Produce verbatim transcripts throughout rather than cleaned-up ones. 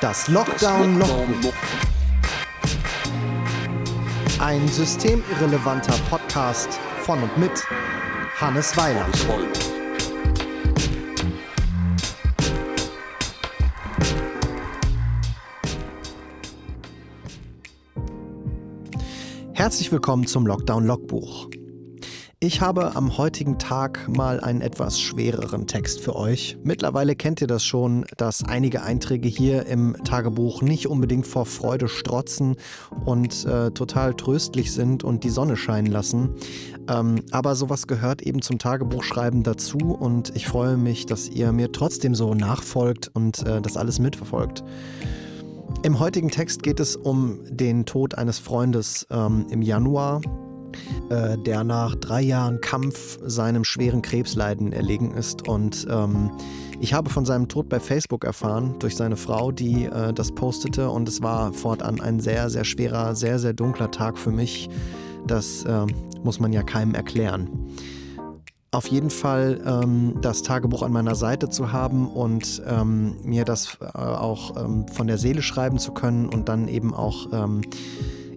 Das Lockdown-Logbuch. Ein systemirrelevanter Podcast von und mit Hannes Weiler. Herzlich willkommen zum Lockdown-Logbuch. Ich habe am heutigen Tag mal einen etwas schwereren Text für euch. Mittlerweile kennt ihr das schon, dass einige Einträge hier im Tagebuch nicht unbedingt vor Freude strotzen und äh, total tröstlich sind und die Sonne scheinen lassen. Ähm, aber sowas gehört eben zum Tagebuchschreiben dazu und ich freue mich, dass ihr mir trotzdem so nachfolgt und äh, das alles mitverfolgt. Im heutigen Text geht es um den Tod eines Freundes ähm, im Januar, der nach drei Jahren Kampf seinem schweren Krebsleiden erlegen ist. Und ähm, ich habe von seinem Tod bei Facebook erfahren, durch seine Frau, die äh, das postete. Und es war fortan ein sehr, sehr schwerer, sehr, sehr dunkler Tag für mich. Das äh, muss man ja keinem erklären. Auf jeden Fall ähm, das Tagebuch an meiner Seite zu haben und ähm, mir das äh, auch ähm, von der Seele schreiben zu können und dann eben auch... Ähm,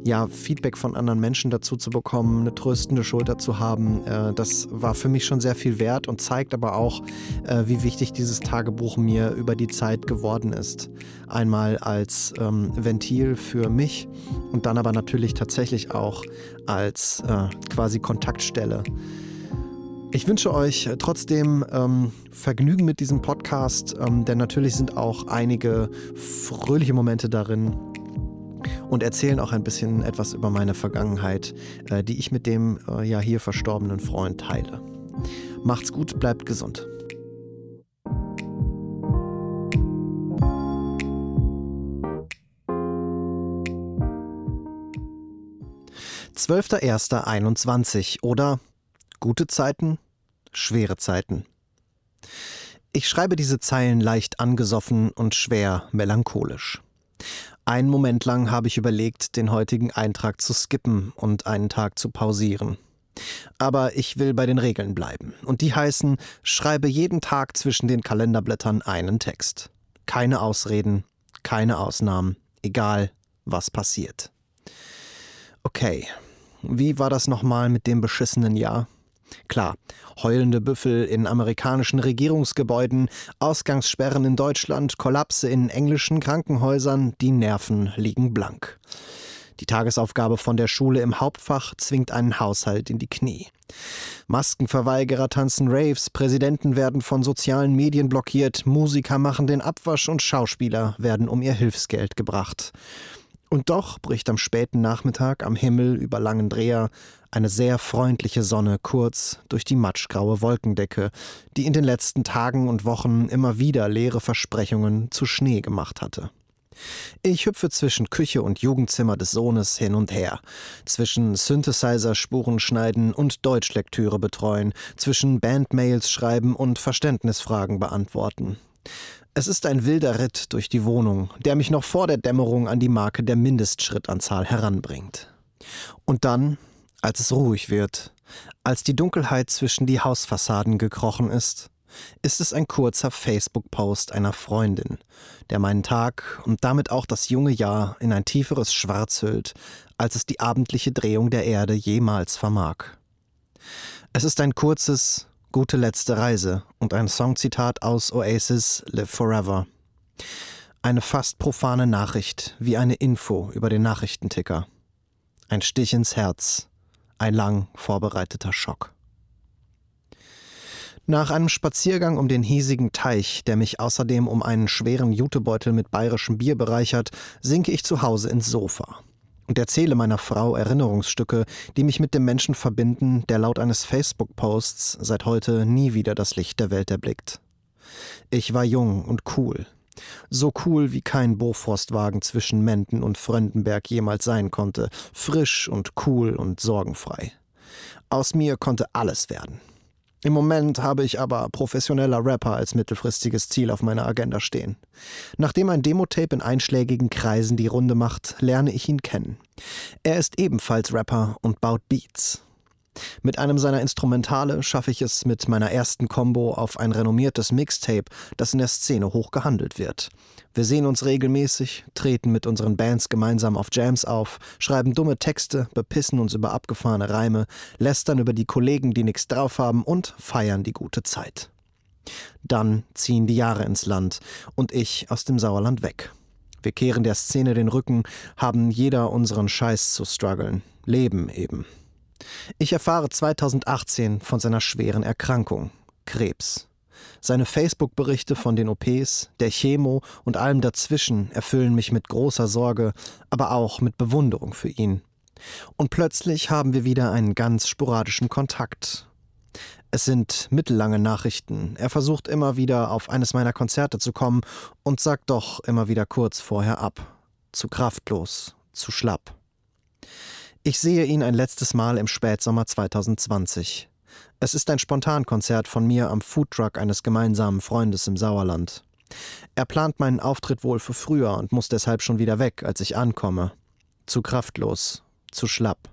Ja, Feedback von anderen Menschen dazu zu bekommen, eine tröstende Schulter zu haben, äh, das war für mich schon sehr viel wert und zeigt aber auch, äh, wie wichtig dieses Tagebuch mir über die Zeit geworden ist. Einmal als ähm, Ventil für mich und dann aber natürlich tatsächlich auch als äh, quasi Kontaktstelle. Ich wünsche euch trotzdem ähm, Vergnügen mit diesem Podcast, ähm, denn natürlich sind auch einige fröhliche Momente darin. Und erzählen auch ein bisschen etwas über meine Vergangenheit, äh, die ich mit dem äh, ja hier verstorbenen Freund teile. Macht's gut, bleibt gesund. zwölfter erster einundzwanzig oder gute Zeiten, schwere Zeiten. Ich schreibe diese Zeilen leicht angesoffen und schwer melancholisch. Einen Moment lang habe ich überlegt, den heutigen Eintrag zu skippen und einen Tag zu pausieren. Aber ich will bei den Regeln bleiben. Und die heißen, schreibe jeden Tag zwischen den Kalenderblättern einen Text. Keine Ausreden, keine Ausnahmen, egal was passiert. Okay, wie war das nochmal mit dem beschissenen Jahr? Klar, heulende Büffel in amerikanischen Regierungsgebäuden, Ausgangssperren in Deutschland, Kollapse in englischen Krankenhäusern, die Nerven liegen blank. Die Tagesaufgabe von der Schule im Hauptfach zwingt einen Haushalt in die Knie. Maskenverweigerer tanzen Raves, Präsidenten werden von sozialen Medien blockiert, Musiker machen den Abwasch und Schauspieler werden um ihr Hilfsgeld gebracht. Und doch bricht am späten Nachmittag am Himmel über Langendreer eine sehr freundliche Sonne kurz durch die matschgraue Wolkendecke, die in den letzten Tagen und Wochen immer wieder leere Versprechungen zu Schnee gemacht hatte. Ich hüpfe zwischen Küche und Jugendzimmer des Sohnes hin und her, zwischen Synthesizer-Spuren schneiden und Deutschlektüre betreuen, zwischen Bandmails schreiben und Verständnisfragen beantworten. Es ist ein wilder Ritt durch die Wohnung, der mich noch vor der Dämmerung an die Marke der Mindestschrittanzahl heranbringt. Und dann, als es ruhig wird, als die Dunkelheit zwischen die Hausfassaden gekrochen ist, ist es ein kurzer Facebook-Post einer Freundin, der meinen Tag und damit auch das junge Jahr in ein tieferes Schwarz hüllt, als es die abendliche Drehung der Erde jemals vermag. Es ist ein kurzes... Gute letzte Reise und ein Songzitat aus Oasis Live Forever. Eine fast profane Nachricht, wie eine Info über den Nachrichtenticker. Ein Stich ins Herz, ein lang vorbereiteter Schock. Nach einem Spaziergang um den hiesigen Teich, der mich außerdem um einen schweren Jutebeutel mit bayerischem Bier bereichert, sinke ich zu Hause ins Sofa. Und erzähle meiner Frau Erinnerungsstücke, die mich mit dem Menschen verbinden, der laut eines Facebook-Posts seit heute nie wieder das Licht der Welt erblickt. Ich war jung und cool. So cool, wie kein Bofrostwagen zwischen Menden und Fröndenberg jemals sein konnte. Frisch und cool und sorgenfrei. Aus mir konnte alles werden. Im Moment habe ich aber professioneller Rapper als mittelfristiges Ziel auf meiner Agenda stehen. Nachdem ein Demo-Tape in einschlägigen Kreisen die Runde macht, lerne ich ihn kennen. Er ist ebenfalls Rapper und baut Beats. Mit einem seiner Instrumentale schaffe ich es mit meiner ersten Combo auf ein renommiertes Mixtape, das in der Szene hoch gehandelt wird. Wir sehen uns regelmäßig, treten mit unseren Bands gemeinsam auf Jams auf, schreiben dumme Texte, bepissen uns über abgefahrene Reime, lästern über die Kollegen, die nichts drauf haben und feiern die gute Zeit. Dann ziehen die Jahre ins Land und ich aus dem Sauerland weg. Wir kehren der Szene den Rücken, haben jeder unseren Scheiß zu strugglen. Leben eben. Ich erfahre zweitausendachtzehn von seiner schweren Erkrankung, Krebs. Seine Facebook-Berichte von den O Ps, der Chemo und allem dazwischen erfüllen mich mit großer Sorge, aber auch mit Bewunderung für ihn. Und plötzlich haben wir wieder einen ganz sporadischen Kontakt. Es sind mittellange Nachrichten. Er versucht immer wieder auf eines meiner Konzerte zu kommen und sagt doch immer wieder kurz vorher ab. Zu kraftlos, zu schlapp. Ich sehe ihn ein letztes Mal im Spätsommer zweitausendzwanzig. Es ist ein Spontankonzert von mir am Foodtruck eines gemeinsamen Freundes im Sauerland. Er plant meinen Auftritt wohl für früher und muss deshalb schon wieder weg, als ich ankomme. Zu kraftlos, zu schlapp.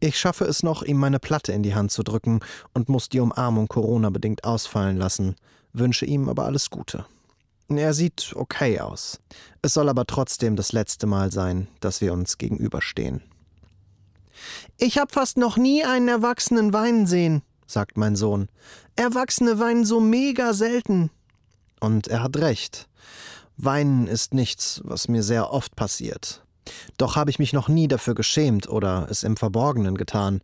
Ich schaffe es noch, ihm meine Platte in die Hand zu drücken und muss die Umarmung Corona-bedingt ausfallen lassen, wünsche ihm aber alles Gute. Er sieht okay aus. Es soll aber trotzdem das letzte Mal sein, dass wir uns gegenüberstehen. »Ich hab fast noch nie einen Erwachsenen weinen sehen«, sagt mein Sohn. »Erwachsene weinen so mega selten.« Und er hat recht. Weinen ist nichts, was mir sehr oft passiert. Doch habe ich mich noch nie dafür geschämt oder es im Verborgenen getan.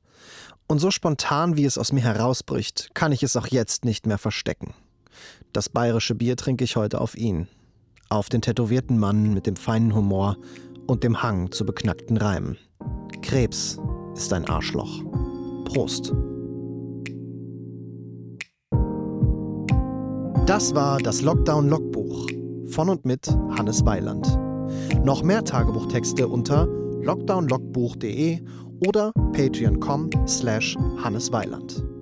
Und so spontan, wie es aus mir herausbricht, kann ich es auch jetzt nicht mehr verstecken. Das bayerische Bier trinke ich heute auf ihn. Auf den tätowierten Mann mit dem feinen Humor und dem Hang zu beknackten Reimen. Krebs ist ein Arschloch. Prost. Das war das Lockdown-Logbuch von und mit Hannes Weiland. Noch mehr Tagebuchtexte unter lockdown logbuch punkt de oder patreon punkt com slash Hannes Weiland.